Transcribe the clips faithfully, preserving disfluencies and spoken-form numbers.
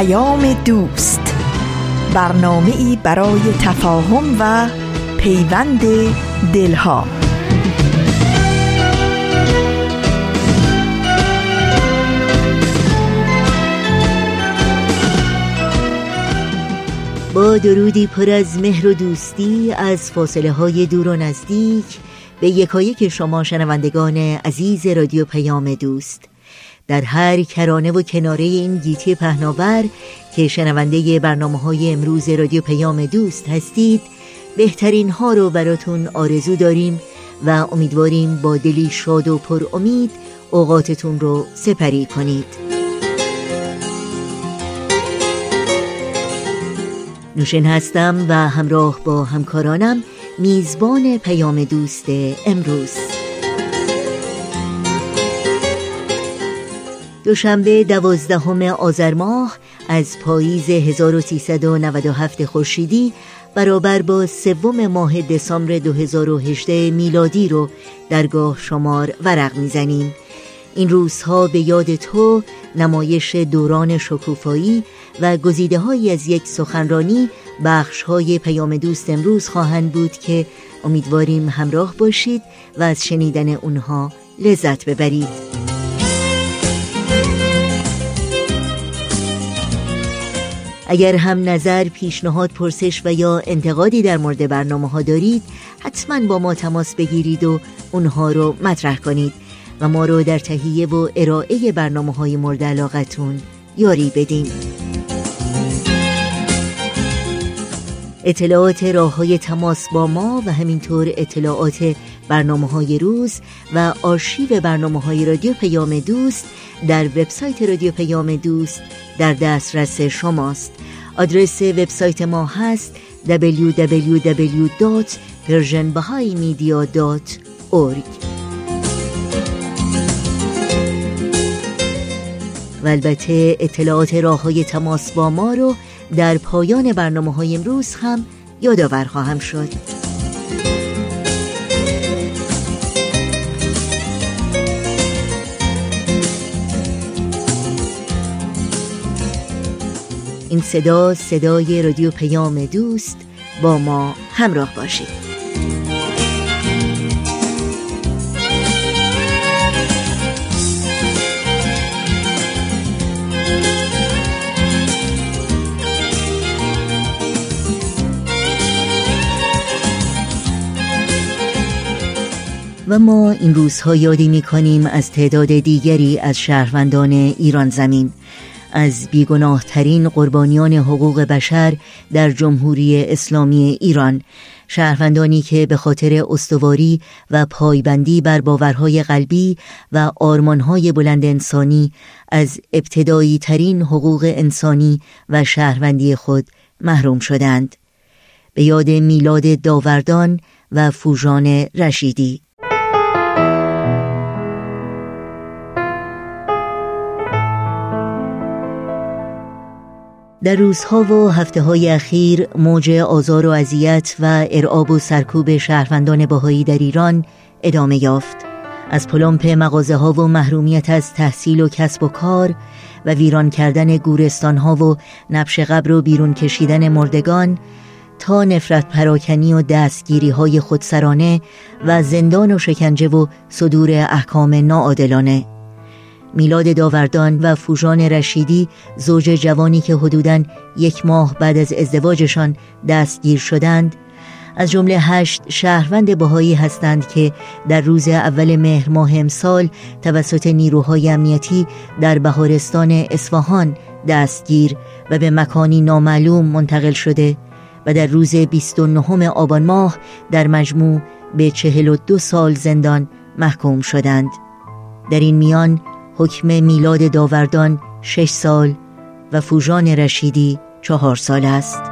پیام دوست، برنامه‌ای برای تفاهم و پیوند دلها. با درودی پر از مهر و دوستی از فاصله های دور و نزدیک به یکایک شما شنوندگان عزیز رادیو پیام دوست، در هر کرانه و کناره این گیتی پهناور که شنونده برنامه های امروز رادیو پیام دوست هستید، بهترین ها رو براتون آرزو داریم و امیدواریم با دلی شاد و پر امید اوقاتتون رو سپری کنید. نوشین هستم و همراه با همکارانم میزبان پیام دوست امروز، دوشنبه دوازدهم آذر ماه از پاییز هزار و سیصد و نود و هفت خورشیدی، برابر با سوم ماه دسامبر دو هزار و هجده میلادی رو درگاه شمار ورق میزنیم. این روزها به یاد تو، نمایش دوران شکوفایی و گزیده‌هایی از یک سخنرانی بخش‌های پیام دوست امروز خواهند بود که امیدواریم همراه باشید و از شنیدن اونها لذت ببرید. اگر هم نظر، پیشنهاد، پرسش و یا انتقادی در مورد برنامه‌ها دارید، حتما با ما تماس بگیرید و اونها رو مطرح کنید و ما رو در تهیه و ارائه برنامه‌های مورد علاقتون یاری بدین. اطلاعات راه‌های تماس با ما و همینطور اطلاعات برنامه‌های روز و آرشیو برنامه‌های رادیو پیام دوست در وبسایت رادیو پیام دوست در دسترس شماست. آدرس وبسایت ما هست دبلیو دبلیو دبلیو دات پرژن بهایی مدیا دات اورگ. و البته اطلاعات راه‌های تماس با ما رو در پایان برنامه‌های امروز هم یادآور خواهم شد. این صدا صدای رادیو پیام دوست، با ما همراه باشید. و ما این روزها یادی می‌کنیم از تعداد دیگری از شهروندان ایران زمین، از بیگناه ترین قربانیان حقوق بشر در جمهوری اسلامی ایران، شهروندانی که به خاطر استواری و پایبندی بر باورهای قلبی و آرمانهای بلند انسانی از ابتدایی ترین حقوق انسانی و شهروندی خود محروم شدند. به یاد میلاد داوردان و فوجان رشیدی. در روزها و هفته‌های اخیر موج آزار و اذیت و ارعاب و سرکوب شهروندان بهائی در ایران ادامه یافت. از پلمپ مغازه‌ها و محرومیت از تحصیل و کسب و کار و ویران کردن گورستان‌ها و نبش قبر و بیرون کشیدن مردگان، تا نفرت پراکنی و دستگیری‌های خودسرانه و زندان و شکنجه و صدور احکام ناعادلانه. میلاد داوردان و فوجان رشیدی، زوج جوانی که حدوداً یک ماه بعد از ازدواجشان دستگیر شدند، از جمله هشت شهروند بهایی هستند که در روز اول مهر ماه امسال توسط نیروهای امنیتی در بهارستان اصفهان دستگیر و به مکانی نامعلوم منتقل شده و در روز بیست و نهم آبان ماه در مجموع به چهل و دو سال زندان محکوم شدند. در این میان حکم میلاد داوردان شش سال و فوجان رشیدی چهار سال است.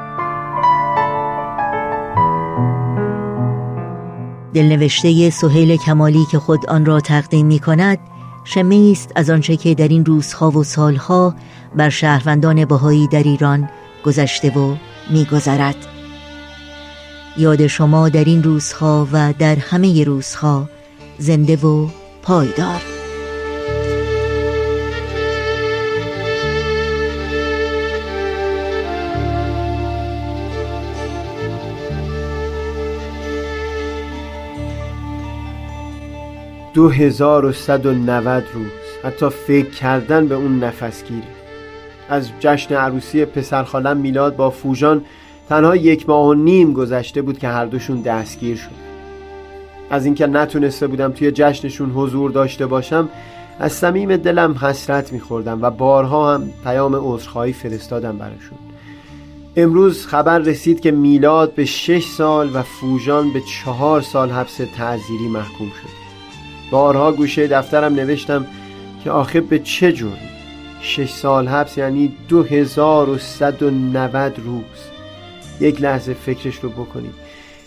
دلنوشته سهیل کمالی که خود آن را تقدیم می کند، شمعی است از آنچه که در این روزها و سالها بر شهروندان بهایی در ایران گذشته و می گذرد. یاد شما در این روزها و در همه روزها زنده و پایدار. دو هزار و صد و نود روز حتی فکر کردن به اون نفسگیره. از جشن عروسی پسرخالم میلاد با فوجان تنها یک ماه و نیم گذشته بود که هر دوشون دستگیر شد. از اینکه نتونسته بودم توی جشنشون حضور داشته باشم از صمیم دلم حسرت می‌خوردم و بارها هم پیام عذرخواهی فرستادم براشون. امروز خبر رسید که میلاد به شش سال و فوجان به چهار سال حبس تعزیری محکوم شد. بارها گوشه دفترم نوشتم که آخه به چه جوری؟ شش سال حبس یعنی دو هزار و صد و نود روز. یک لحظه فکرش رو بکنید.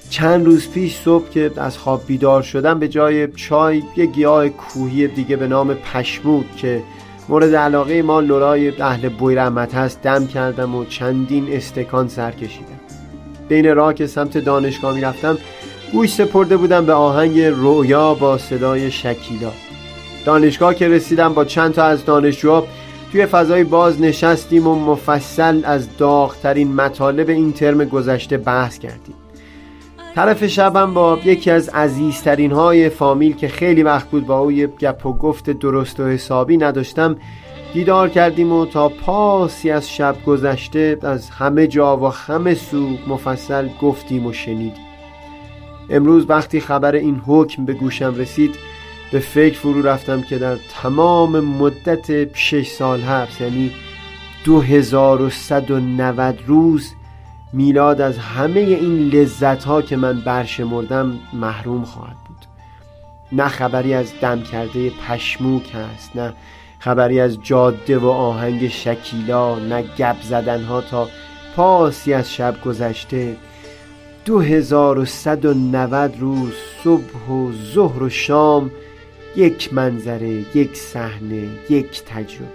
چند روز پیش صبح که از خواب بیدار شدم به جای چای یه گیاه کوهی دیگه به نام پشمود که مورد علاقه ما لورای اهل بویرحمت هست دم کردم و چندین استکان سر کشیدم. بین راه که سمت دانشگاه می رفتم گوش سپرده بودم به آهنگ رویا با صدای شکیلا. دانشگاه که رسیدم با چند تا از دانشجوها توی فضای باز نشستیم و مفصل از داغ‌ترین مطالب این ترم گذشته بحث کردیم. طرف شبم با یکی از عزیزترین های فامیل که خیلی وقت بود با او یه گپ و گفت درست و حسابی نداشتم دیدار کردیم و تا پاسی از شب گذشته از همه جا و همه سو مفصل گفتیم و شنیدیم. امروز وقتی خبر این حکم به گوشم رسید به فکر فرو رفتم که در تمام مدت شش سال حبس یعنی دو هزار و صد و نود روز میلاد از همه این لذت‌ها که من برشمردم محروم خواهد بود. نه خبری از دم کرده پشموک هست، نه خبری از جاده و آهنگ شکیلا، نه گپ زدن‌ها تا پاسی از شب گذشته. دو هزار و صد و نود روز صبح و ظهر و شام، یک منظره، یک صحنه، یک تجربه.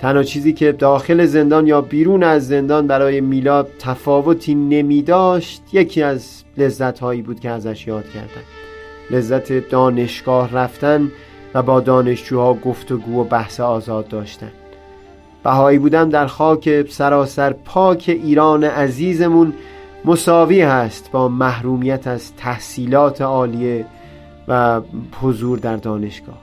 تنها چیزی که داخل زندان یا بیرون از زندان برای میلاد تفاوتی نمی داشت یکی از لذت‌هایی بود که ازش یاد کردم. لذت دانشگاه رفتن و با دانشجوها گفتگو و بحث آزاد داشتن. بهایی بودن در خاک سراسر پاک ایران عزیزمون مساوی هست با محرومیت از تحصیلات عالیه و حضور در دانشگاه.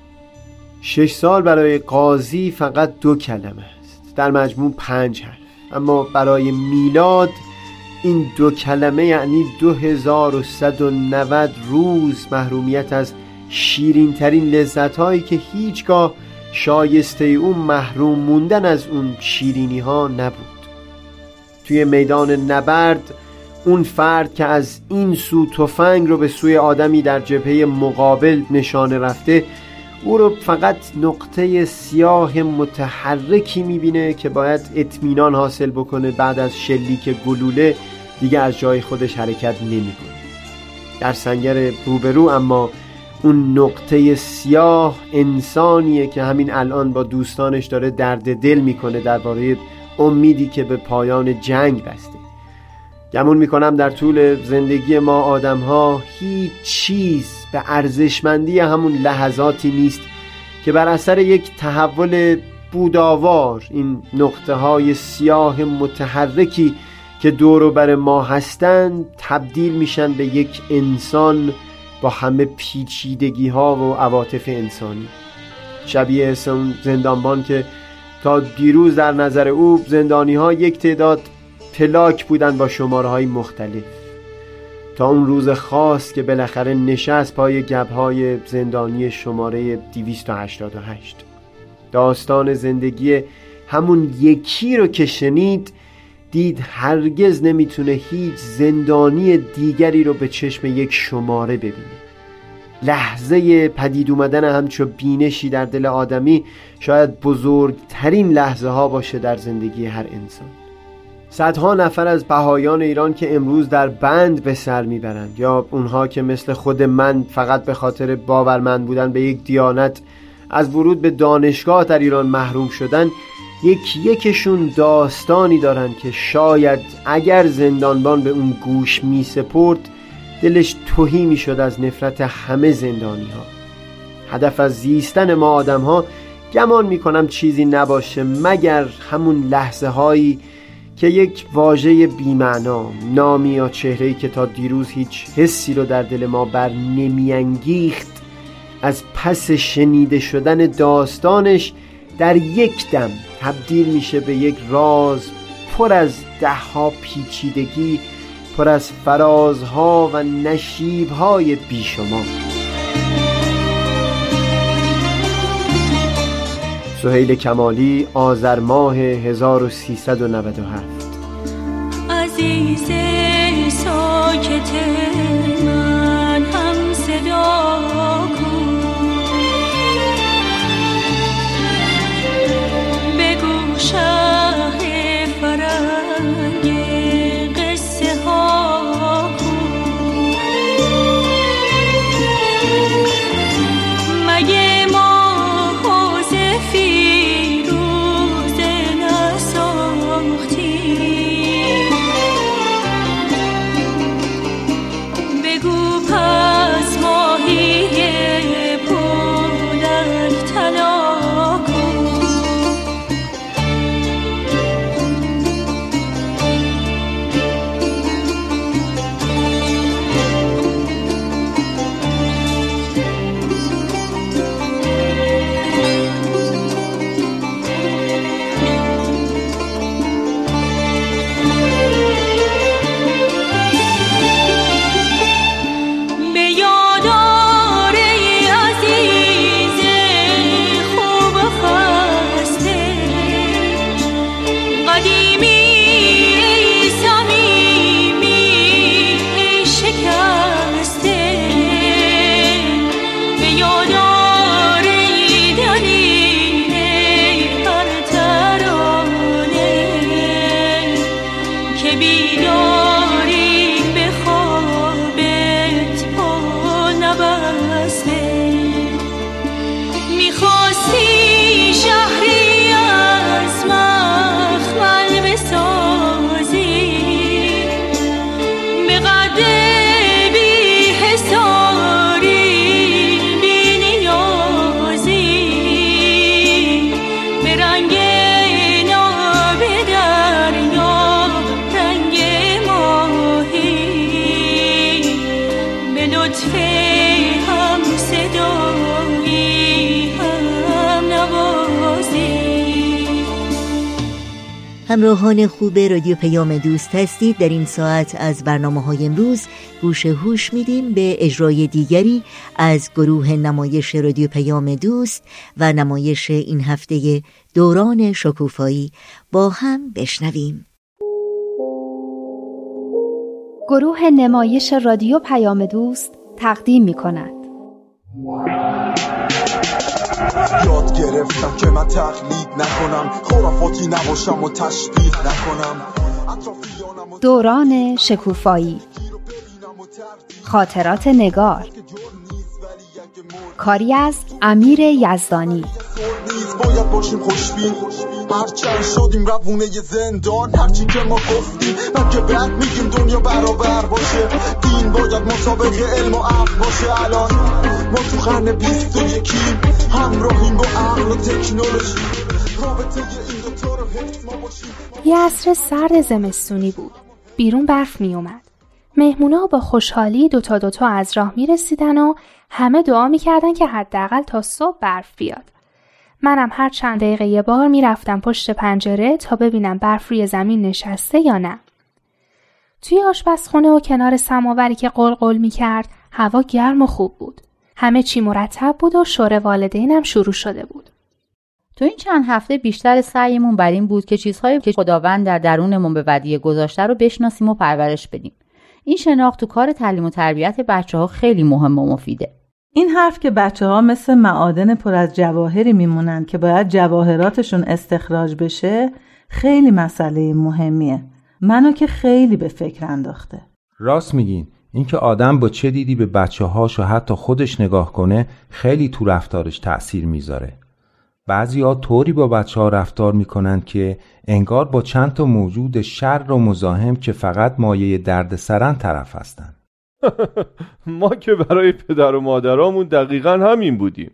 شش سال برای قاضی فقط دو کلمه است، در مجموع پنج حرف، اما برای میلاد این دو کلمه یعنی دو هزار و صد و نود روز محرومیت از شیرین ترین لذت هایی که هیچگاه شایسته اون محروم موندن از اون شیرینی ها نبود. توی میدان نبرد اون فرد که از این سو تفنگ رو به سوی آدمی در جبهه مقابل نشانه رفته او رو فقط نقطه سیاه متحرکی میبینه که باید اطمینان حاصل بکنه بعد از شلیک گلوله دیگه از جای خودش حرکت نمیکنه. در سنگر روبرو اما اون نقطه سیاه انسانیه که همین الان با دوستانش داره درد دل میکنه درباره امیدی که به پایان جنگ بسته. گمون میکنم در طول زندگی ما آدم ها هیچ چیز به ارزشمندی همون لحظاتی نیست که بر اثر یک تحول بودآور این نقطه های سیاه متحرکی که دور و بر ما هستند تبدیل میشن به یک انسان با همه پیچیدگی ها و عواطف انسانی. شبیه اون زندانبان که تا دیروز در نظر او زندانی ها یک تعداد پلاک بودن با شماره‌های مختلف تا اون روز خاص که بالاخره نشست پای گب‌های زندانی شماره دویست و هشتاد و هشت. داستان زندگی همون یکی رو که شنید دید هرگز نمیتونه هیچ زندانی دیگری رو به چشم یک شماره ببینه. لحظه پدید اومدن همچو بینشی در دل آدمی شاید بزرگترین لحظه ها باشه در زندگی هر انسان. صدها نفر از بهایان ایران که امروز در بند به سر میبرند یا اونها که مثل خود من فقط به خاطر باورمند بودن به یک دیانت از ورود به دانشگاه در ایران محروم شدن یک یکشون داستانی دارن که شاید اگر زندانبان به اون گوش میسپرد دلش تهی میشد از نفرت همه زندانی ها. هدف از زیستن ما آدم ها گمان میکنم چیزی نباشه مگر همون لحظه هایی که یک واژه بی‌معنا، نامی یا چهره‌ای که تا دیروز هیچ حسی رو در دل ما بر نمی‌انگیخت از پس شنیده شدن داستانش در یک دم تبدیل میشه به یک راز پر از ده‌ها پیچیدگی، پر از فرازها و نشیبهای بیشمار. سهیل کمالی، آذر ماه هزار و سیصد و نود و هفت. عزیز ساکت من هم صدا کن، بگو شاه فرنگ قصه ها کن، مگه همراهان خوب رادیو پیام دوست هستید. در این ساعت از برنامه‌های امروز گوش هوش میدیم به اجرای دیگری از گروه نمایش رادیو پیام دوست و نمایش این هفته دوران شکوفایی. با هم بشنویم. گروه نمایش رادیو پیام دوست تقدیم می‌کند. یاد گرفتم که من تقلید نکنم، خرافاتی نباشم و تشبیه نکنم. دوران شکوفایی، خاطرات نگار، کاری از امیر یزدانی. باید باشیم خوشبین، هرچند شدیم روونه زندان، هرچی که ما گفتیم من که بد میگیم دنیا برابر باشه، دین باید مطابق علم و عقل باشه. الان ما تو قرن بیست و یکیم، همراهیم با عقل و تکنولوژی، رابطه این دوتا رو حفظ ما باشیم. یه عصر سرد زمستونی بود، بیرون برف میومد، مهمونا با خوشحالی دوتا دوتا از راه میرسیدن و همه دعا میکردن که حداقل تا صبح برف بیاد. منم هر چند دقیقه یه بار میرفتم پشت پنجره تا ببینم برف روی زمین نشسته یا نه. توی آشپزخونه و کنار سماوری که قلقل میکرد هوا گرم و خوب بود. همه چی مرتب بود و شور والدینم شروع شده بود. تو این چند هفته بیشتر سعیمون بر این بود که چیزهایی که خداوند در درونمون به ودیعه گذاشته رو بشناسیم و پرورش بدیم. این شناخت تو کار تعلیم و تربیت بچه‌ها خیلی مهم و مفیده. این حرف که بچه‌ها مثل معادن پر از جواهری میمونند که باید جواهراتشون استخراج بشه خیلی مسئله مهمیه. منو که خیلی به فکر انداخته. راست میگین، اینکه آدم با چه دیدی به بچه‌هاش و حتی خودش نگاه کنه خیلی تو رفتارش تأثیر میذاره. بعضی‌ها طوری با بچه‌ها رفتار میکنن که انگار با چند تا موجود شر و مزاحم که فقط مایه دردسرن طرف هستن. ما که برای پدر و مادرامون دقیقاً همین بودیم.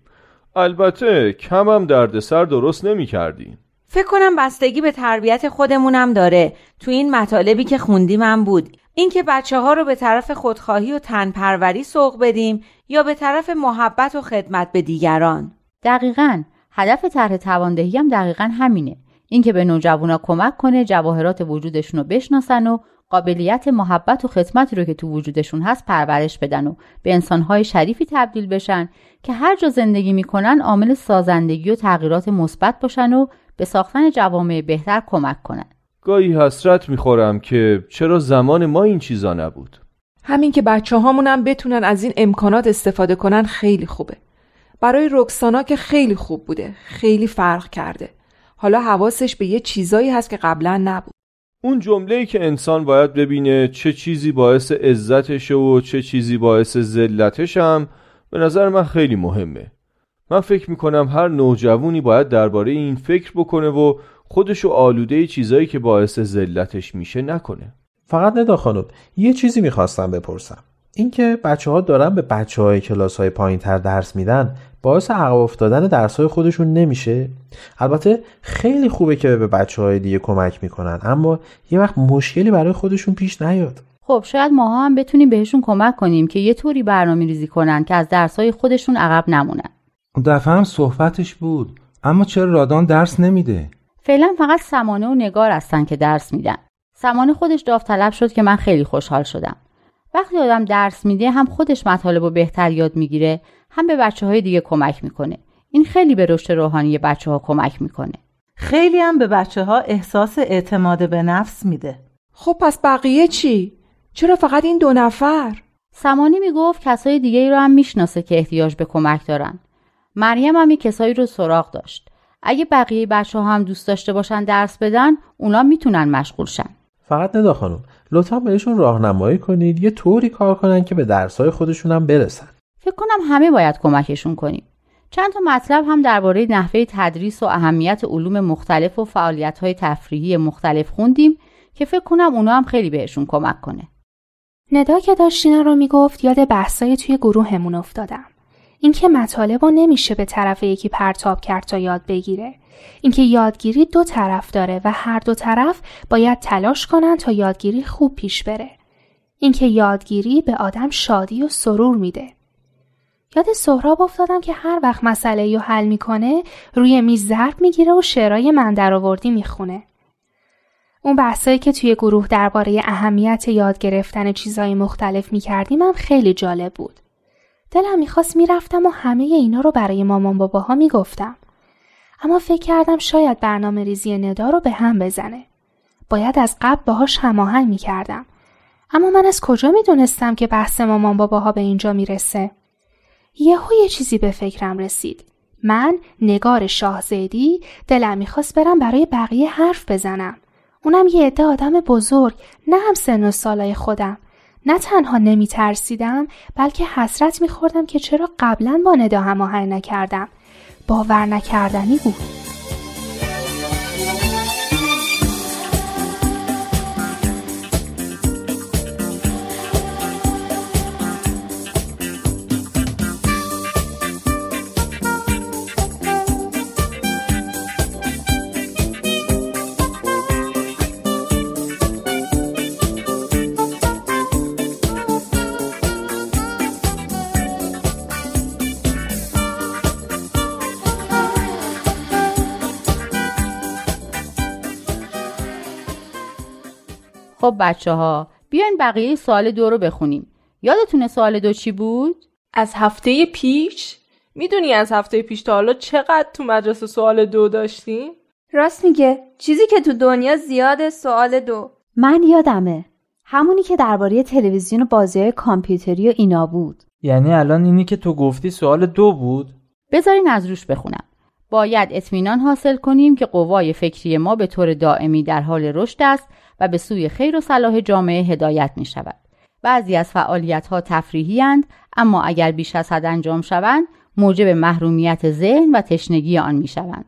البته کم هم دردسر درست نمی کردیم. فکر کنم بستگی به تربیت خودمونم داره. تو این مطالبی که خوندیم هم بود، اینکه بچه‌ها رو به طرف خودخواهی و تن‌پروری سوق بدیم یا به طرف محبت و خدمت به دیگران. دقیقاً هدف طرح تواندهی هم دقیقاً همینه، اینکه به نوجوانا کمک کنه جواهرات وجودشون رو بشناسن و قابلیت محبت و خدمت رو که تو وجودشون هست پرورش بدن و به انسان‌های شریفی تبدیل بشن که هر جا زندگی می‌کنن عامل سازندگی و تغییرات مثبت باشن و به ساختن جوامع بهتر کمک کنن. گاهی حسرت میخورم که چرا زمان ما این چیزا نبود. همین که بچه هامونم بتونن از این امکانات استفاده کنن خیلی خوبه. برای رکسانا که خیلی خوب بوده، خیلی فرق کرده. حالا حواسش به یه چیزایی هست که قبلا نبود. اون جمله‌ای که انسان باید ببینه چه چیزی باعث عزتشه و چه چیزی باعث ذلتش هم به نظر من خیلی مهمه. من فکر میکنم هر نوجوانی باید درباره این فکر بکنه و خودشو آلوده چیزایی که باعث ذلتش میشه نکنه. فقط ندا خانم، یه چیزی میخواستم بپرسم. اینکه بچه‌ها دارن به بچه‌های کلاس‌های پایین‌تر درس میدن، باعث عقب افتادن درس‌های خودشون نمیشه؟ البته خیلی خوبه که به بچه‌های دیگه کمک میکنن، اما یه وقت مشکلی برای خودشون پیش نیاد. خب شاید ماها هم بتونیم بهشون کمک کنیم که یه طوری برنامه‌ریزی کنن که از درس‌های خودشون عقب نمونن. دفعه هم صحبتش بود، اما چرا رادان درس نمیده؟ فعلا فقط سمانه و نگار هستن که درس میدن. سمانه خودش داوطلب شد که من خیلی خوشحال شدم. وقتی آدم درس میده هم خودش مطالب رو بهتر یاد میگیره، هم به بچه‌های دیگه کمک میکنه. این خیلی به رشد روحانی بچه‌ها کمک میکنه. خیلی هم به بچه‌ها احساس اعتماد به نفس میده. خب پس بقیه چی؟ چرا فقط این دو نفر؟ سمانه میگفت کسای دیگه‌ای رو هم میشناسه که احتیاج به کمک دارن. مریم هم کسایی رو سراغ داشت. اگه بقیه بچه‌ها هم دوست داشته باشن درس بدن، اونا میتونن مشغول شن. فقط ندا خانم، لطفا بهشون راهنمایی کنید یه طوری کار کنن که به درس‌های خودشون هم برسن. فکر کنم همه باید کمکشون کنیم. چند تا مطلب هم درباره نحوه تدریس و اهمیت علوم مختلف و فعالیت‌های تفریحی مختلف خوندیم که فکر کنم اونا هم خیلی بهشون کمک کنه. ندا که داشت اینا رو میگفت، یاد بحثای توی گروهمون افتادم. اینکه مطالب رو نمیشه به طرف یکی پرتاب کرد تا یاد بگیره. اینکه یادگیری دو طرف داره و هر دو طرف باید تلاش کنن تا یادگیری خوب پیش بره. اینکه یادگیری به آدم شادی و سرور میده. یاد سهراب افتادم که هر وقت مسئله‌ای رو حل میکنه روی میز ضرب میگیره و شعرهای من درآوردی میخونه. اون بحثایی که توی گروه درباره اهمیت یاد گرفتن چیزای مختلف میکردیم هم خیلی جالب بود. دلم میخواست میرفتم و همه اینا رو برای مامان باباها میگفتم. اما فکر کردم شاید برنامه ریزی ندا رو به هم بزنه. باید از قبل باهاش هماهنگ میکردم. اما من از کجا میدونستم که بحث مامان باباها به اینجا میرسه؟ یهو یه چیزی به فکرم رسید. من، نگار شاهزیدی، دلم میخواست برم برای بقیه حرف بزنم. اونم یه عده آدم بزرگ، نه هم سن و سالای خودم. نه تنها نمی ترسیدم، بلکه حسرت می خوردم که چرا قبلا با ندا هماهنگ نکردم. باور نکردنی بود. خب بچه ها، بیاین بقیه سوال دو رو بخونیم. یادتونه سوال دو چی بود؟ از هفته پیش؟ میدونی از هفته پیش تا حالا چقدر تو مدرسه سوال دو داشتیم؟ راست میگه، چیزی که تو دنیا زیاده سوال دو. من یادمه، همونی که درباره تلویزیون و بازی‌های کامپیوتری و اینا بود. یعنی الان اینی که تو گفتی سوال دو بود؟ بذارین از روش بخونم. باید اطمینان حاصل کنیم که قوای فکری ما به طور دائمی در حال رشد است و به سوی خیر و صلاح جامعه هدایت می شود. بعضی از فعالیت ها تفریحی اند، اما اگر بیش از حد انجام شوند، موجب محرومیت ذهن و تشنگی آن می شوند.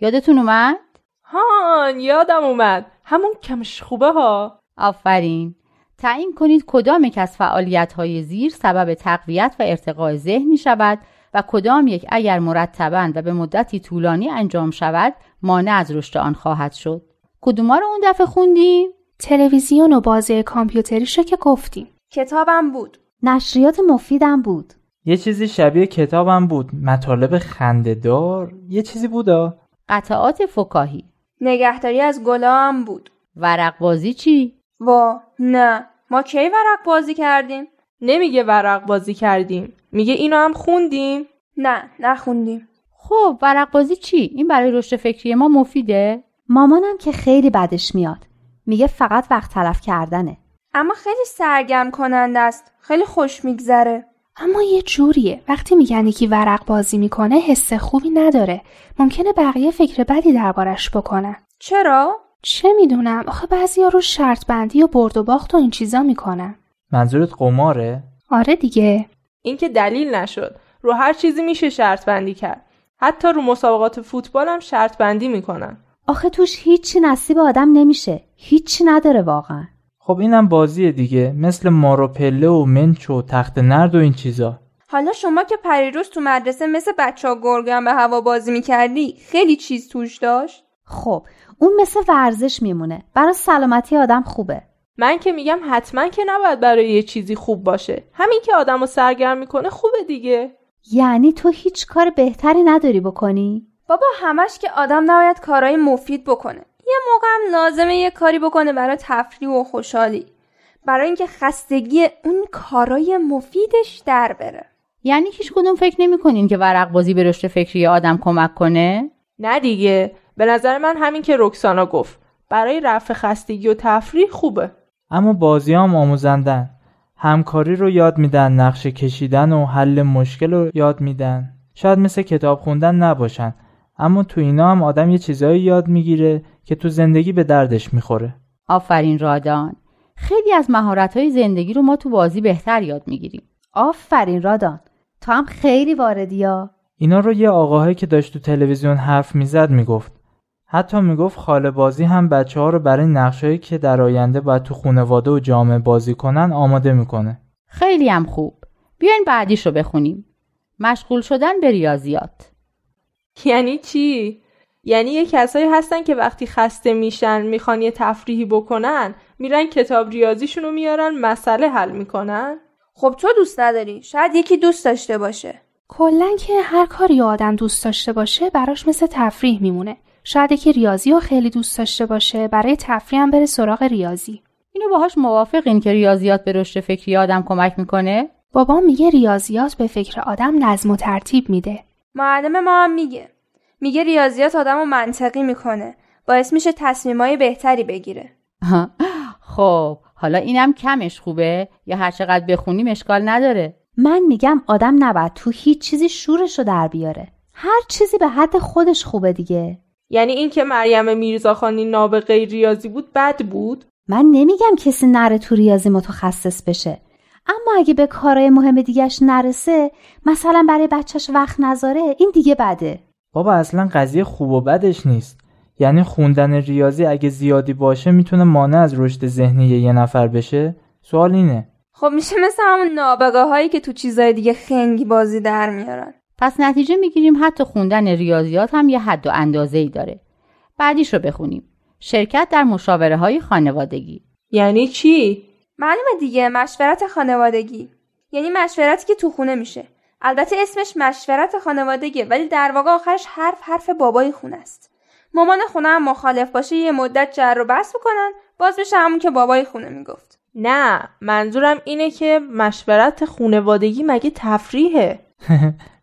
یادتون اومد؟ ها، یادم اومد. همون کمش خوبه ها. آفرین. تعیین کنید کدام یک از فعالیت های زیر سبب تقویت و ارتقاء ذهن می شود و کدام یک اگر مرتباً و به مدتی طولانی انجام شود، مانع از رشد آن خواهد شد. کدوما رو اون دفعه خوندیم؟ تلویزیون و بازی کامپیوتریشو که گفتیم. کتابم بود. نشریات مفیدم بود. یه چیزی شبیه کتابم بود. مطالب خنده‌دار یه چیزی بودا. قطعات فکاهی. نگهداری از گلام بود. ورق بازی چی؟ وا نه، ما کی ورق بازی کردیم؟ نمیگه ورق بازی کردیم، میگه اینو هم خوندیم. نه نخوندیم. خب ورق بازی چی؟ این برای رشد فکری ما مفیده؟ مامانم که خیلی بدش میاد، میگه فقط وقت تلف کردنه. اما خیلی سرگرم کننده است، خیلی خوش میگذره. اما یه جوریه وقتی میگن یکی ورق بازی میکنه حس خوبی نداره، ممکنه بقیه فکر بدی دربارش بکنن. چرا؟ چه میدونم، آخه بعضیا رو شرط بندی و برد و باخت و این چیزا میکنن. منظورت قماره؟ آره دیگه. این که دلیل نشد، رو هر چیزی میشه شرط بندی کرد. حتی رو مسابقات فوتبال هم شرط بندی میکنن. آخه توش هیچی نصیب آدم نمیشه، هیچی نداره واقعا. خب اینم بازیه دیگه، مثل مارو پله و منچ و تخت نرد و این چیزا. حالا شما که پریروز تو مدرسه مثل بچه‌ها گرگم به هوا بازی میکردی، خیلی چیز توش داشت. خب اون مثل ورزش میمونه، برای سلامتی آدم خوبه. من که میگم حتما که نباید برای یه چیزی خوب باشه، همین که آدمو سرگرم میکنه خوبه دیگه. یعنی تو هیچ کار بهتری نداری بکنی؟ بابا همش که آدم نباید کارهای مفید بکنه، یه موقع هم لازمه یه کاری بکنه برای تفریح و خوشحالی، برای اینکه خستگی اون کارهای مفیدش در بره. یعنی هیچ کدوم فکر نمی‌کنین که ورق بازی به رشد فکری آدم کمک کنه؟ نه دیگه، به نظر من همین که رکسانا گفت برای رفع خستگی و تفریح خوبه. اما بازیام آموزندن، همکاری رو یاد میدن، نقشه کشیدن و حل مشکل رو یاد میدن. شاید مثل کتاب خوندن نباشن، اما تو اینا هم آدم یه چیزایی یاد میگیره که تو زندگی به دردش میخوره. آفرین رادان. خیلی از مهارت‌های زندگی رو ما تو بازی بهتر یاد میگیریم. آفرین رادان. تو هم خیلی واردیا. اینا رو یه آقاهایی که داشت تو تلویزیون حرف میزد میگفت. حتی میگفت خاله بازی هم بچه‌ها رو برای نقشایی که در آینده باید تو خانواده و جامعه بازی کنن آماده میکنه. خیلی هم خوب. بیاین بعدیشو بخونیم. مشغول شدن به ریاضیات. یعنی چی؟ یعنی یه کسایی هستن که وقتی خسته میشن میخوان یه تفریحی بکنن، میرن کتاب ریاضیشون رو میارن مسئله حل میکنن. خب تو دوست نداری، شاید یکی دوست داشته باشه. کلاً که هر کاری آدم دوست داشته باشه براش مثل تفریح میمونه. شاید یکی ریاضی رو خیلی دوست داشته باشه، برای تفریح هم بره سراغ ریاضی. اینو باهاش موافقین که ریاضیات به رشد فکری آدم کمک میکنه؟ بابام میگه ریاضیات به فکر آدم نظم و ترتیب میده. معلم ما هم میگه میگه ریاضیات آدمو منطقی میکنه، باعث میشه تصمیمای بهتری بگیره. خب حالا اینم کمش خوبه یا هر چقدر بخونیم اشکال نداره؟ من میگم آدم نباید تو هیچ چیزی شورشو در بیاره، هر چیزی به حد خودش خوبه دیگه. یعنی این که مریم میرزاخانی نابغه ریاضی بود بد بود؟ من نمیگم کسی نره تو ریاضی متخصص بشه، اما اگه به کارهای مهم دیگه‌اش نرسه، مثلا برای بچه‌ش وقت نذاره، این دیگه بده. بابا اصلا قضیه خوب و بدش نیست. یعنی خوندن ریاضی اگه زیادی باشه میتونه مانع از رشد ذهنی یه نفر بشه. سوال اینه. خب میشه مثل همون نابغه‌هایی که تو چیزای دیگه خنگی بازی در میارن. پس نتیجه میگیریم حتی خوندن ریاضیات هم یه حد و اندازه‌ای داره. بعدیشو بخونیم. شرکت در مشاوره‌های خانوادگی. یعنی چی؟ معلومه دیگه، مشورت خانوادگی. یعنی مشورتی که تو خونه میشه. البته اسمش مشورت خانوادگیه، ولی در واقع آخرش حرف حرف بابای خونه است. مامان خونه هم مخالف باشه یه مدت جر و بحث بکنن، باز میشه همون که بابای خونه میگفت. نه، منظورم اینه که مشورت خانوادگی مگه تفریحه؟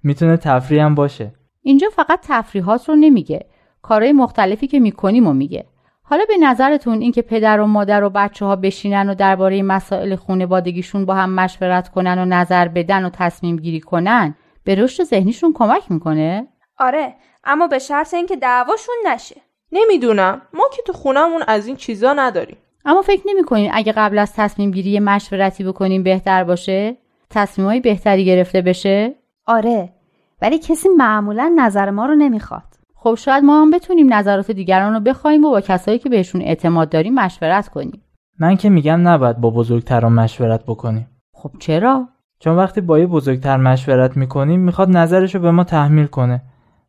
میتونه تفریح هم باشه. اینجا فقط تفریحات رو نمیگه، کارهای مختلفی که میکنیم رو میگه. حالا به نظرتون این که پدر و مادر و بچه‌ها بشینن و درباره مسائل خانوادگیشون با هم مشورت کنن و نظر بدن و تصمیم گیری کنن به رشد ذهنیشون کمک میکنه؟ آره، اما به شرط اینکه دعواشون نشه. نمیدونم، ما که تو خونمون از این چیزا نداریم. اما فکر نمی‌کنین اگه قبل از تصمیم گیری مشورتی بکنیم بهتر باشه؟ تصمیمای بهتری گرفته بشه؟ آره، ولی کسی معمولاً نظر ما رو نمی‌خواد. خب شاید ما هم بتونیم نظرات دیگران رو بخوایم و با کسایی که بهشون اعتماد داریم مشورت کنیم. من که میگم نباید با بزرگتران مشورت بکنیم. خب چرا؟ چون وقتی با یه بزرگتر مشورت میکنیم میخواد نظرشو به ما تحمیل کنه.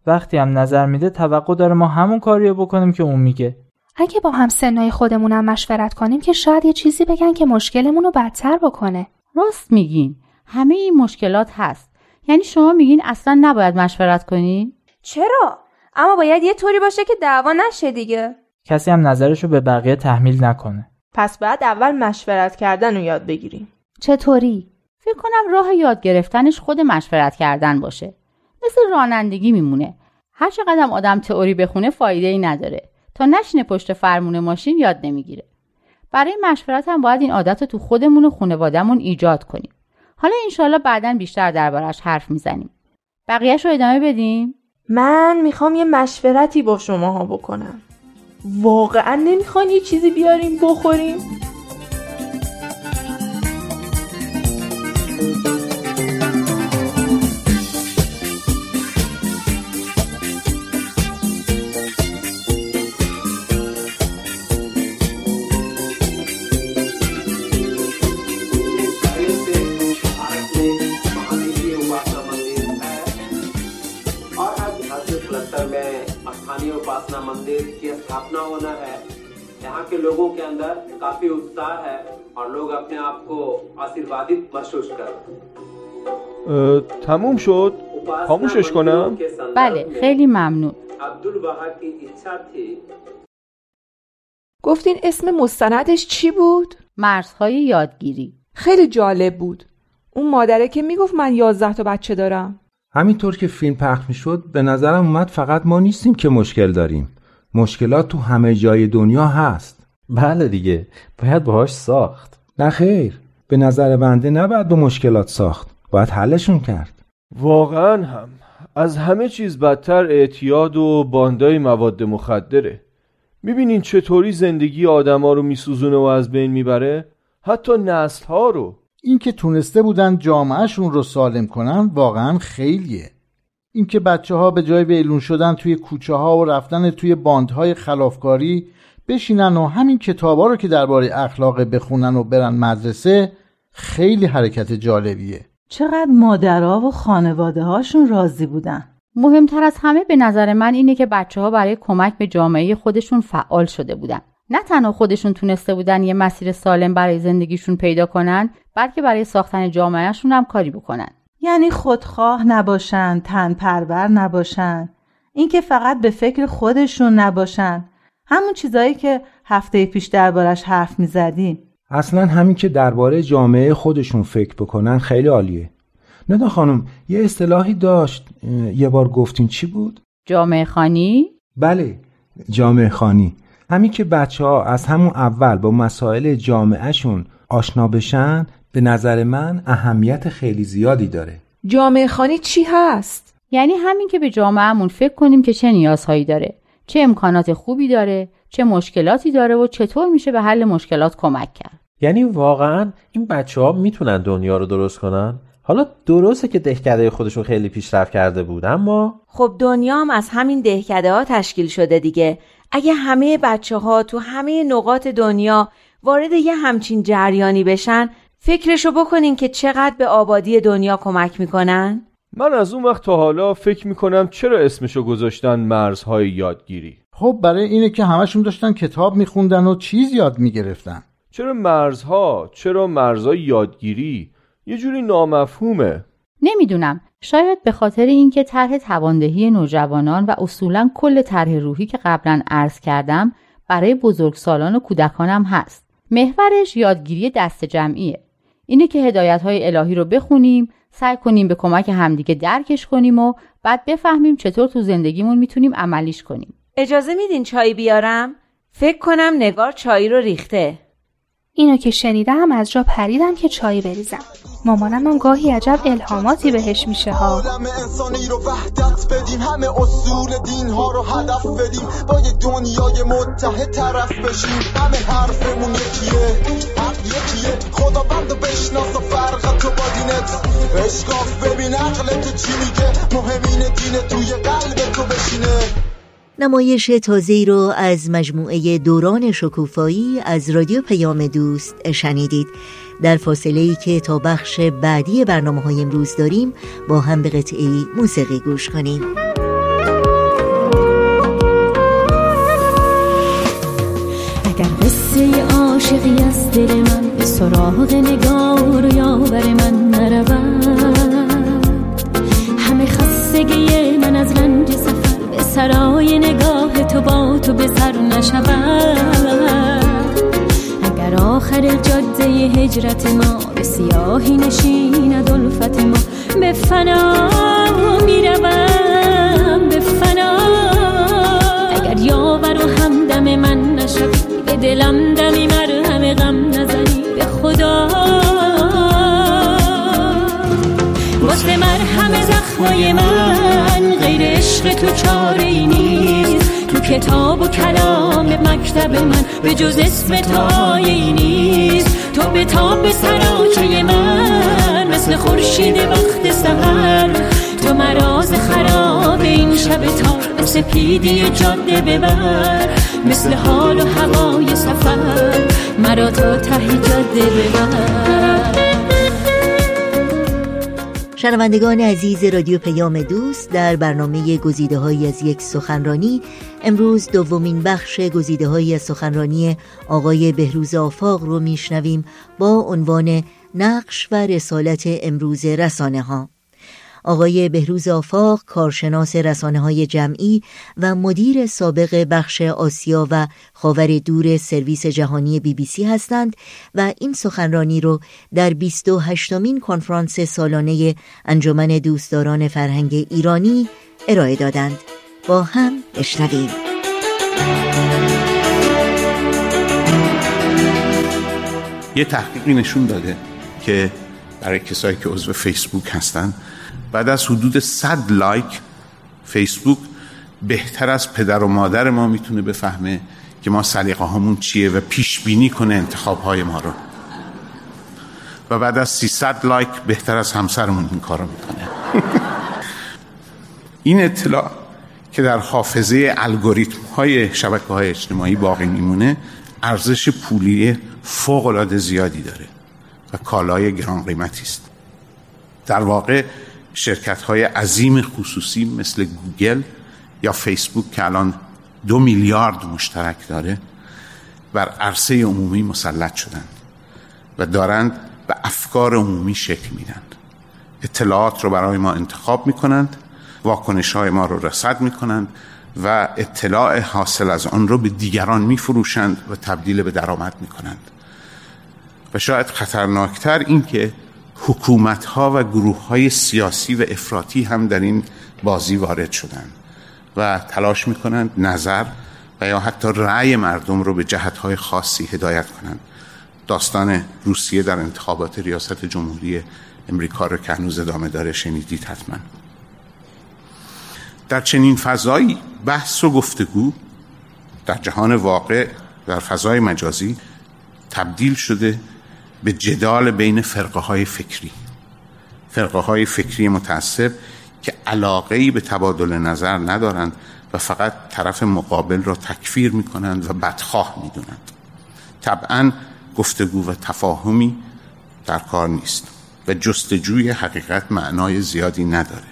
وقتی هم نظر میده توقع داره ما همون کاریو بکنیم که اون میگه. اگه با هم سنای خودمونم مشورت کنیم که شاید یه چیزی بگن که مشکلمون رو بدتر بکنه. راست میگین، همه این مشکلات هست. یعنی شما میگین اصلا نباید مشورت کنین؟ چرا؟ اما باید یه طوری باشه که دعوا نشه دیگه. کسی هم نظرشو به بقیه تحمیل نکنه. پس باید اول مشورت کردن رو یاد بگیریم. چطوری؟ فکر کنم راه یاد گرفتنش خود مشورت کردن باشه. مثل رانندگی میمونه. هر چقدر آدم تئوری بخونه فایده‌ای نداره. تا نشینه پشت فرمون ماشین یاد نمیگیره. برای مشورت هم باید این عادت رو تو خودمون و خانواده‌مون ایجاد کنیم. حالا انشالله بعداً بیشتر دربارش حرف میزنیم. بقیه‌شو ادامه بدیم. من میخوام یه مشورتی با شماها بکنم. واقعاً نمیخواین یه چیزی بیاریم بخوریم؟ کافی उत्साह ہے اور لوگ اپنے آپ کو آشیروادیت محسوس کرتے. تموم شد؟ خاموشش کنم؟ بله، خیلی ممنون. عبدالوهاب کی ایچا تھی. گفتین اسم مستندش چی بود؟ مرزهای یادگیری. خیلی جالب بود. اون مادره که میگفت من یازده تا بچه دارم. همینطور که فیلم پخش میشد به نظرم اومد فقط ما نیستیم که مشکل داریم. مشکلات تو همه جای دنیا هست. بله دیگه، باید باهاش ساخت. نه خیر، به نظر بنده نباید به مشکلات ساخت، باید حلشون کرد. واقعا هم از همه چیز بدتر اعتیاد و باندای مواد مخدره. میبینین چطوری زندگی آدما رو میسوزونه و از بین میبره، حتی نسل‌ها رو. این که تونسته بودن جامعهشون رو سالم کنن واقعا خیلیه. این که بچه‌ها به جای ویلون شدن توی کوچه‌ها و رفتن توی باندهای خلافکاری بشینن و همین کتابا رو که درباره اخلاق بخونن و برن مدرسه، خیلی حرکت جالبیه. چقدر مادرها و خانواده هاشون راضی بودن. مهمتر از همه به نظر من اینه که بچه‌ها برای کمک به جامعه خودشون فعال شده بودن. نه تنها خودشون تونسته بودن یه مسیر سالم برای زندگیشون پیدا کنن، بلکه برای ساختن جامعهشون هم کاری بکنن. یعنی خودخواه نباشن، تن پرور نباشن، اینکه فقط به فکر خودشون نباشن. همون چیزایی که هفته پیش دربارش حرف میزدیم. اصلا همین که درباره جامعه خودشون فکر بکنن خیلی عالیه. ندا خانم یه اصطلاحی داشت، یه بار گفتین چی بود؟ جامعه خانی؟ بله، جامعه خانی. همین که بچه ها از همون اول با مسائل جامعهشون آشنا بشن به نظر من اهمیت خیلی زیادی داره. جامعه خانی چی هست؟ یعنی همین که به جامعهمون فکر کنیم که چه نیازهایی داره، چه امکانات خوبی داره، چه مشکلاتی داره و چطور میشه به حل مشکلات کمک کرد. یعنی واقعا این بچه‌ها میتونن دنیا رو درست کنن. حالا درسته که دهکده خودشون خیلی پیشرفت کرده بود، اما خب دنیا هم از همین دهکده ها تشکیل شده دیگه. اگه همه بچه‌ها تو همه نقاط دنیا وارد یه همچین جریانی بشن، فکرشو بکنین که چقدر به آبادی دنیا کمک میکنن. من از اون وقت تا حالا فکر میکنم چرا اسمشو گذاشتن مرزهای یادگیری. خب برای اینه که همشون داشتن کتاب میخوندن و چیز یاد میگرفتن. چرا مرزها؟ چرا مرزهای یادگیری؟ یه جوری نامفهومه. نمیدونم، شاید به خاطر اینکه طرح تواندهی نوجوانان و اصولا کل طرح روحی که قبلا عرض کردم برای بزرگسالان و کودکانم هست. محورش یادگیری دست جمعیه. اینه که هدایت‌های الهی رو بخونیم، سعی کنیم به کمک همدیگه درکش کنیم و بعد بفهمیم چطور تو زندگیمون میتونیم عملیش کنیم. اجازه میدین چای بیارم؟ فکر کنم نگار چای رو ریخته. اینو که شنیدم از جا پریدم که چای بریزم. مامانم هم گاهی عجب الهاماتی بهش میشه ها. عالم انسانی رو وحدت بدیم، همه اصول دین ها رو هدف بدیم، با یه دنیای متحد طرف بشیم. همه حرفمون یکیه، حق یکیه، خداوندو بشناس و فرقتو با دینت اشکاف. ببین عقلتو چی میگه، مهمینه دینه توی قلبتو بشینه. نمایش تازه‌ای رو از مجموعه دوران شکوفایی از رادیو پیام دوست شنیدید. در فاصله‌ای که تا بخش بعدی برنامه‌های امروز داریم، با هم به قطعه‌ای موسیقی گوش کنیم. قصه عاشقی از دل من به سراغ نگار و یاور من نرود. همه خستگی من از رنج سفر به سرای نگاه تو با تو به سر نشود. اگر آخر جاده هجرت ما به سیاهی نشیند الفت ما، به فنا میروم به فنا. اگر یاور و همدم من نشوی، به دلم دمی مرهم غم نزنی، به خدا واسه مرهم زخمای من غیر عشق تو چاره ای نیست. تو کتاب و کلام مکتب من به جز اسم تو آیه‌ای نیست. تو به تاب سراچه من مثل خورشید وقت سحر، تو مراز خراب این شب تار به سپیدی جاده ببر. مثل حال و هوای سفر مرا تا ته جاده ببر. شنوندگان عزیز رادیو پیام دوست، در برنامه گزیده‌هایی از یک سخنرانی امروز دومین بخش گزیده‌هایی از سخنرانی آقای بهروز آفاق رو میشنویم با عنوان نقش و رسالت امروز رسانه‌ها. آقای بهروز آفاق، کارشناس رسانه‌های جمعی و مدیر سابق بخش آسیا و خاور دور سرویس جهانی بی بی سی هستند و این سخنرانی رو در بیست و هشتمین کنفرانس سالانه انجمن دوستداران فرهنگ ایرانی ارائه دادند. با هم بشنویم. یه تحقیقی نشون داده که برای کسایی که عضو فیسبوک هستن، بعد از حدود صد لایک فیسبوک بهتر از پدر و مادر ما میتونه بفهمه که ما سلیقه هامون چیه و پیش بینی کنه انتخاب های ما رو، و بعد از سیصد لایک بهتر از همسرمون این کارو میکنه. این اطلاع که در حافظه الگوریتم های شبکه های اجتماعی باقی میمونه ارزش پولی فوق العاده زیادی داره و کالای گران قیمتی است. در واقع شرکت‌های عظیم خصوصی مثل گوگل یا فیسبوک که الان دو میلیارد مشترک داره بر عرصه عمومی مسلط شدند و دارند به افکار عمومی شکل میدند. اطلاعات رو برای ما انتخاب میکنند، واکنش‌های ما رو رصد میکنند و اطلاع حاصل از آن رو به دیگران میفروشند و تبدیل به درآمد میکنند. و شاید خطرناکتر این که حکومت‌ها و گروه‌های سیاسی و افراطی هم در این بازی وارد شدند و تلاش می‌کنند نظر و یا حتی رأی مردم رو به جهت‌های خاصی هدایت کنند. داستان روسیه در انتخابات ریاست جمهوری امریکا رو که هنوز ادامه داره شنیدید حتما. در چنین فضایی بحث و گفتگو در جهان واقع در فضای مجازی تبدیل شده به جدال بین فرقه های فکری فرقه های فکری متعصب که علاقه‌ای به تبادل نظر ندارند و فقط طرف مقابل را تکفیر می کنند و بدخواه می دونند. طبعا گفتگو و تفاهمی در کار نیست و جستجوی حقیقت معنای زیادی نداره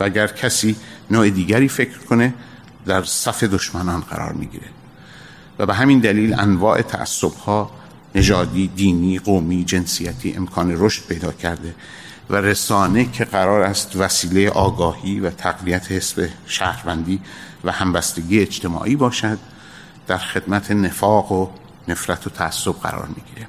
و اگر کسی نوع دیگری فکر کنه در صف دشمنان قرار می گیره و به همین دلیل انواع تعصب ها نژادی، دینی، قومی، جنسیتی امکان رشد پیدا کرده و رسانه که قرار است وسیله آگاهی و تقویت حس شهروندی و همبستگی اجتماعی باشد در خدمت نفاق و نفرت و تعصب قرار میگیره.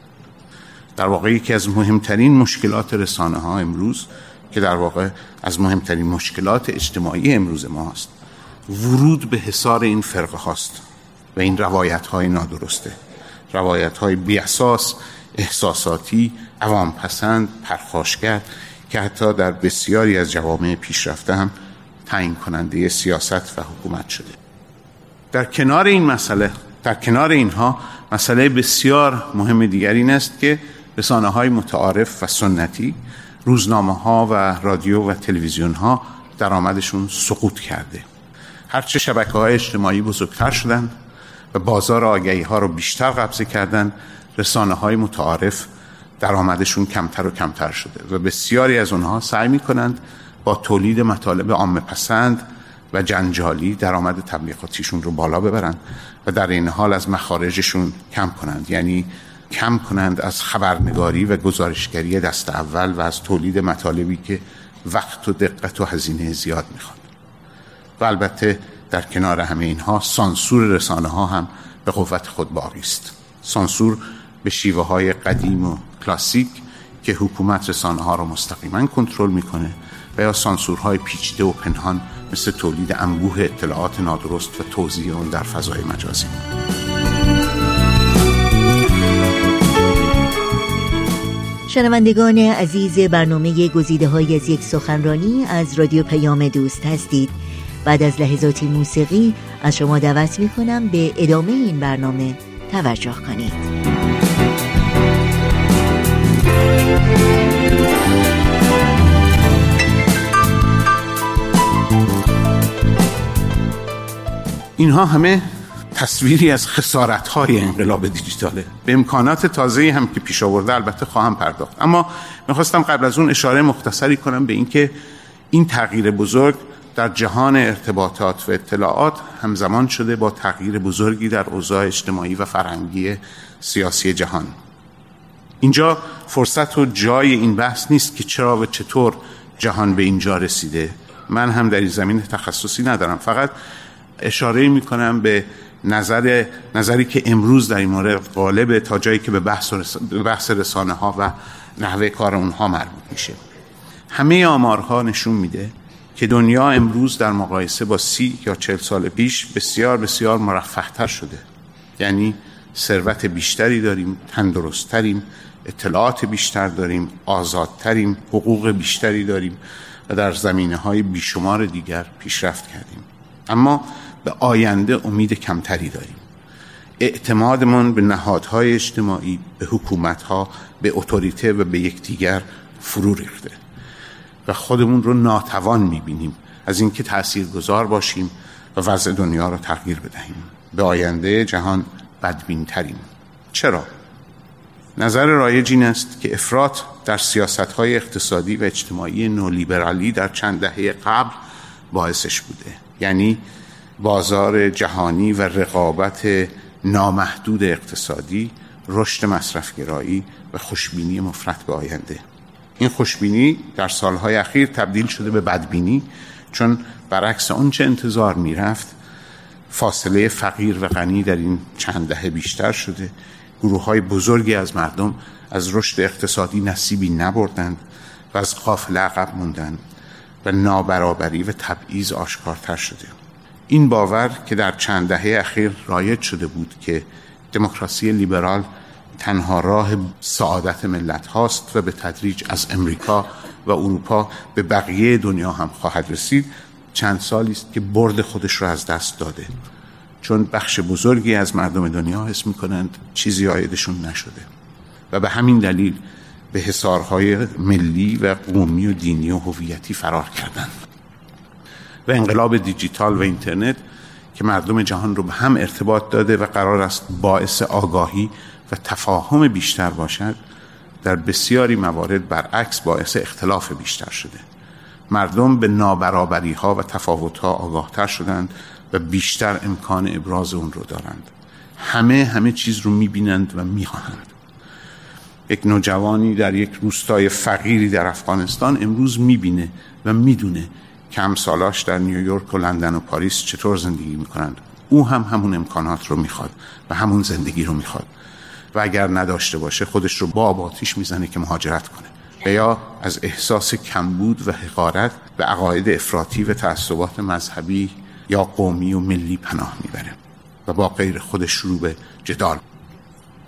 در واقع یکی از مهمترین مشکلات رسانه ها امروز که در واقع از مهمترین مشکلات اجتماعی امروز ما هست، ورود به حصار این فرقه هاست و این روایت های نادرسته، روایت های بیاساس، احساساتی، عوام پسند، پرخاشگر که حتی در بسیاری از جوامع پیشرفته هم تعیین کننده سیاست و حکومت شده. در کنار این مسئله، در کنار اینها مسئله بسیار مهم دیگر این است که رسانه های متعارف و سنتی، روزنامه ها و رادیو و تلویزیون ها درآمدشون سقوط کرده. هرچه شبکه های اجتماعی بزرگتر شدند و بازار آگهی ها رو بیشتر قبضه کردن، رسانه های متعارف درآمدشون کمتر و کمتر شده و بسیاری از اونها سعی می کنند با تولید مطالب عامه پسند و جنجالی درآمد تبلیغاتیشون رو بالا ببرند و در این حال از مخارجشون کم کنند، یعنی کم کنند از خبرنگاری و گزارشگری دست اول و از تولید مطالبی که وقت و دقت و هزینه زیاد میخواد. و البته در کنار همه اینها سانسور رسانه ها هم به قوت خود باقی است. سانسور به شیوه های قدیم و کلاسیک که حکومت رسانه ها رو مستقیما کنترل میکنه و یا سانسورهای پیچیده و پنهان مثل تولید انبوه اطلاعات نادرست و توزیع آن در فضای مجازی. شنوندگان عزیز، برنامه گزیده‌های از یک سخنرانی از رادیو پیام دوست هستید. بعد از لحظاتی موسیقی از شما دعوت می‌کنم به ادامه این برنامه توجه کنید. اینها همه تصویری از خسارت‌های انقلاب دیجیتاله. به امکانات تازه‌ای هم که پیش آورده البته خواهم پرداخت، اما می‌خواستم قبل از اون اشاره مختصری کنم به اینکه این تغییر بزرگ در جهان ارتباطات و اطلاعات همزمان شده با تغییر بزرگی در اوضاع اجتماعی و فرهنگی سیاسی جهان. اینجا فرصت و جای این بحث نیست که چرا و چطور جهان به اینجا رسیده. من هم در این زمینه تخصصی ندارم، فقط اشاره می‌کنم به نظر نظری که امروز در این مورد غالبه تا جایی که به بحث, بحث رسانه ها و نحوه کار اونها مربوط میشه. همه آمارها نشون میده که دنیا امروز در مقایسه با سی یا چهل سال پیش بسیار بسیار مرفه‌تر شده، یعنی ثروت بیشتری داریم، تندرست‌تریم، اطلاعات بیشتر داریم، آزادتریم، حقوق بیشتری داریم و در زمینه‌های بیشمار دیگر پیشرفت کردیم، اما به آینده امید کمتری داریم. اعتمادمون به نهادهای اجتماعی، به حکومت‌ها، به اتوریته و به یکدیگر فرو ریخته و خودمون رو ناتوان می‌بینیم از اینکه تاثیرگذار باشیم و وضع دنیا رو تغییر بدهیم. به آینده جهان بدبین‌تریم. چرا؟ نظر رایج این است که افراط در سیاست‌های اقتصادی و اجتماعی نولیبرالی در چند دهه قبل باعثش بوده، یعنی بازار جهانی و رقابت نامحدود اقتصادی، رشد مصرفگرایی و خوشبینی مفرط به آینده. این خوشبینی در سالهای اخیر تبدیل شده به بدبینی، چون برعکس آنچه انتظار میرفت فاصله فقیر و غنی در این چند دهه بیشتر شده. گروه‌های بزرگی از مردم از رشد اقتصادی نصیبی نبردند و از قافله عقب موندند و نابرابری و تبعیض آشکارتر شده. این باور که در چند دهه اخیر رایج شده بود که دموکراسی لیبرال تنها راه سعادت ملت هاست و به تدریج از امریکا و اروپا به بقیه دنیا هم خواهد رسید، چند سالی است که برد خودش را از دست داده، چون بخش بزرگی از مردم دنیا حس می‌کنند چیزی عایدشون نشده و به همین دلیل به حصارهای ملی و قومی و دینی و هویتی فرار کردند. و انقلاب دیجیتال و اینترنت که مردم جهان رو به هم ارتباط داده و قرار است باعث آگاهی و تفاهم بیشتر باشد، در بسیاری موارد برعکس باعث اختلاف بیشتر شده. مردم به نابرابری‌ها و تفاوت‌ها آگاه‌تر شدند و بیشتر امکان ابراز اون رو دارند. همه همه چیز رو می‌بینند و می‌خواهند. یک نوجوانی در یک روستای فقیری در افغانستان امروز می‌بینه و می‌دونه که همسالاش در نیویورک و لندن و پاریس چطور زندگی می‌کنند. او هم همون امکانات رو می‌خواد و همون زندگی رو می‌خواد و اگر نداشته باشه خودش رو با آتیش می‌زنه که مهاجرت کنه، یا از احساس کمبود و حقارت به عقاید افراطی و تعصبات مذهبی یا قومی و ملی پناه میبره و با غیر خودش شروع به جدال.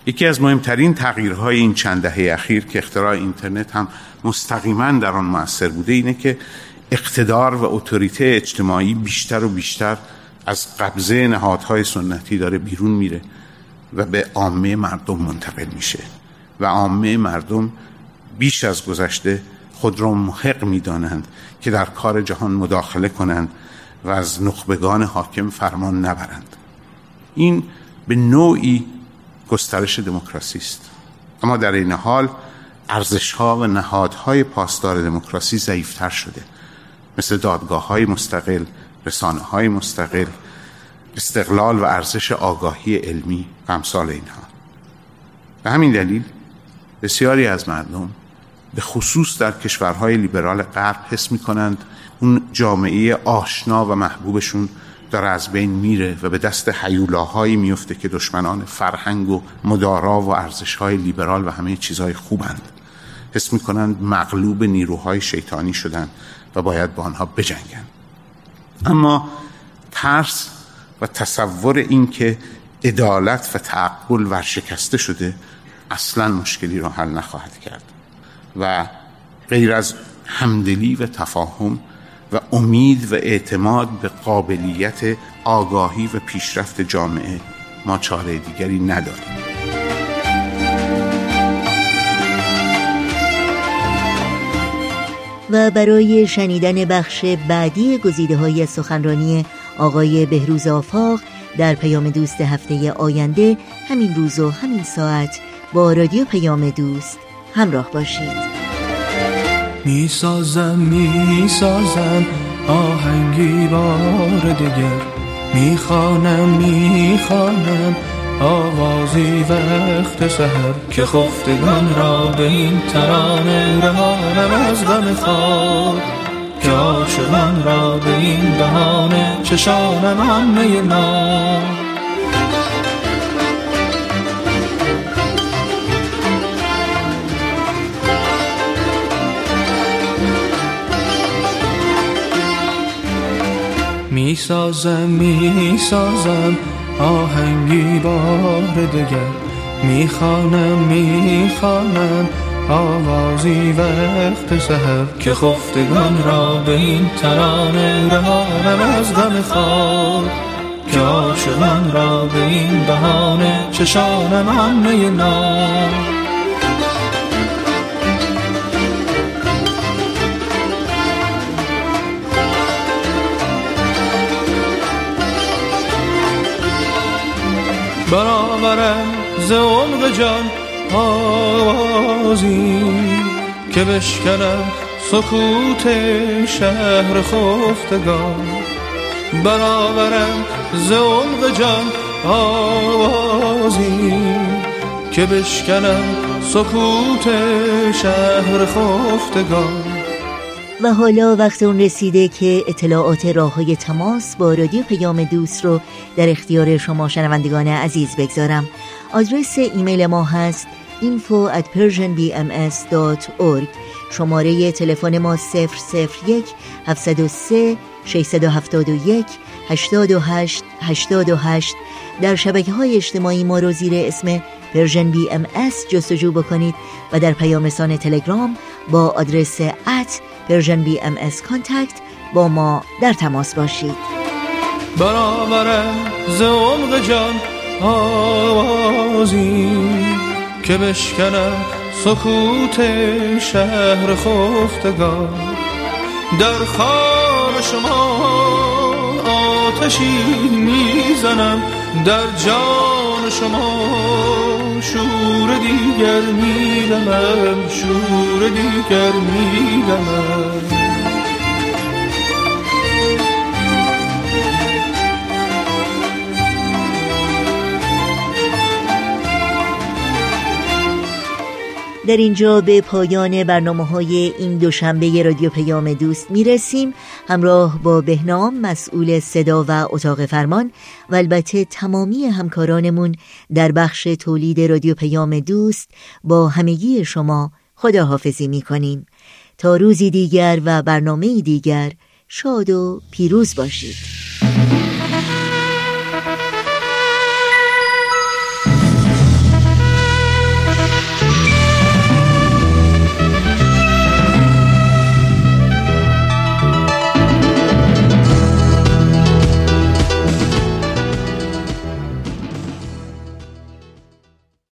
یکی از مهمترین تغییرهای این چند دهه اخیر که اختراع اینترنت هم مستقیما در آن مؤثر بوده اینه که اقتدار و اتوریته اجتماعی بیشتر و بیشتر از قبضه نهادهای سنتی داره بیرون میره و به عامه مردم منتقل میشه و عامه مردم بیش از گذشته خود را محق می دانند که در کار جهان مداخله کنند و از نخبگان حاکم فرمان نبرند. این به نوعی گسترش دموکراسی است، اما در این حال ارزش‌ها و نهادهای پاسدار دموکراسی ضعیف‌تر شده، مثل دادگاه‌های مستقل، رسانه‌های مستقل، استقلال و ارزش آگاهی علمی امثال اینها. به همین دلیل بسیاری از مردم به خصوص در کشورهای لیبرال غرب حس می‌کنند اون جامعه آشنا و محبوبشون داره از بین میره و به دست هیولاهایی میفته که دشمنان فرهنگ و مدارا و ارزش‌های لیبرال و همه چیزهای خوبند. حس می‌کنند مغلوب نیروهای شیطانی شدند و باید با آنها بجنگند. اما ترس و تصور این که عدالت و تعقل ورشکسته شده اصلاً مشکلی را حل نخواهد کرد و غیر از همدلی و تفاهم و امید و اعتماد به قابلیت آگاهی و پیشرفت جامعه ما چاره دیگری نداریم. و برای شنیدن بخش بعدی گزیده‌های سخنرانی آقای بهروز آفاق در پیام دوست هفته آینده همین روز و همین ساعت با رادیو پیام دوست همراه باشید. می سازم می سازم آهنگی بار دگر، می خوانم می خوانم آوازی وقت سحر، که خفتگان را به این ترانه رهانم از غم خود، که عاشقان را به این بهانه چشانم همه نام. می سازم می سازم آهنگی بار دگر، می خوانم می خوانم آوازی وقت سحر، که خفتگان را به این ترانه رهانم از غم خود، که عاشقان را به این بهانه چشانم همه نام. برآورم ز عمق جان آوازی، که بشکنم سکوت شهر خفتگان. برآورم ز عمق جان آوازی، که بشکنم سکوت شهر خفتگان. و حالا وقت اون رسیده که اطلاعات راه‌های تماس با رادیو پیام دوست رو در اختیار شما شنوندگان عزیز بگذارم. آدرس ایمیل ما هست info at persianbms dot org. شماره تلفن ما صفر صفر یک هفتصد و سه ششصد و هفتاد و یک هشتاد و هشت هشتاد و هشت. در شبکه‌های اجتماعی ما رو زیر اسم پرژن بی ام اس جستجو بکنید و در پیامرسان تلگرام با آدرس ات پرژن بی ام اس کانتکت با ما در تماس باشید. برآورم ز عمق جان آوازی، که بشکنم سکوت شهر خفتگان. در خواب شما آتشی میزنم، در جان شما شور دیگر میدمم، شور دیگر میدمم. در اینجا به پایان برنامه‌های این دوشنبه رادیو پیام دوست میرسیم. همراه با بهنام مسئول صدا و اتاق فرمان و البته تمامی همکارانمون در بخش تولید رادیو پیام دوست با همگی شما خداحافظی میکنیم. تا روزی دیگر و برنامه‌ای دیگر شاد و پیروز باشید.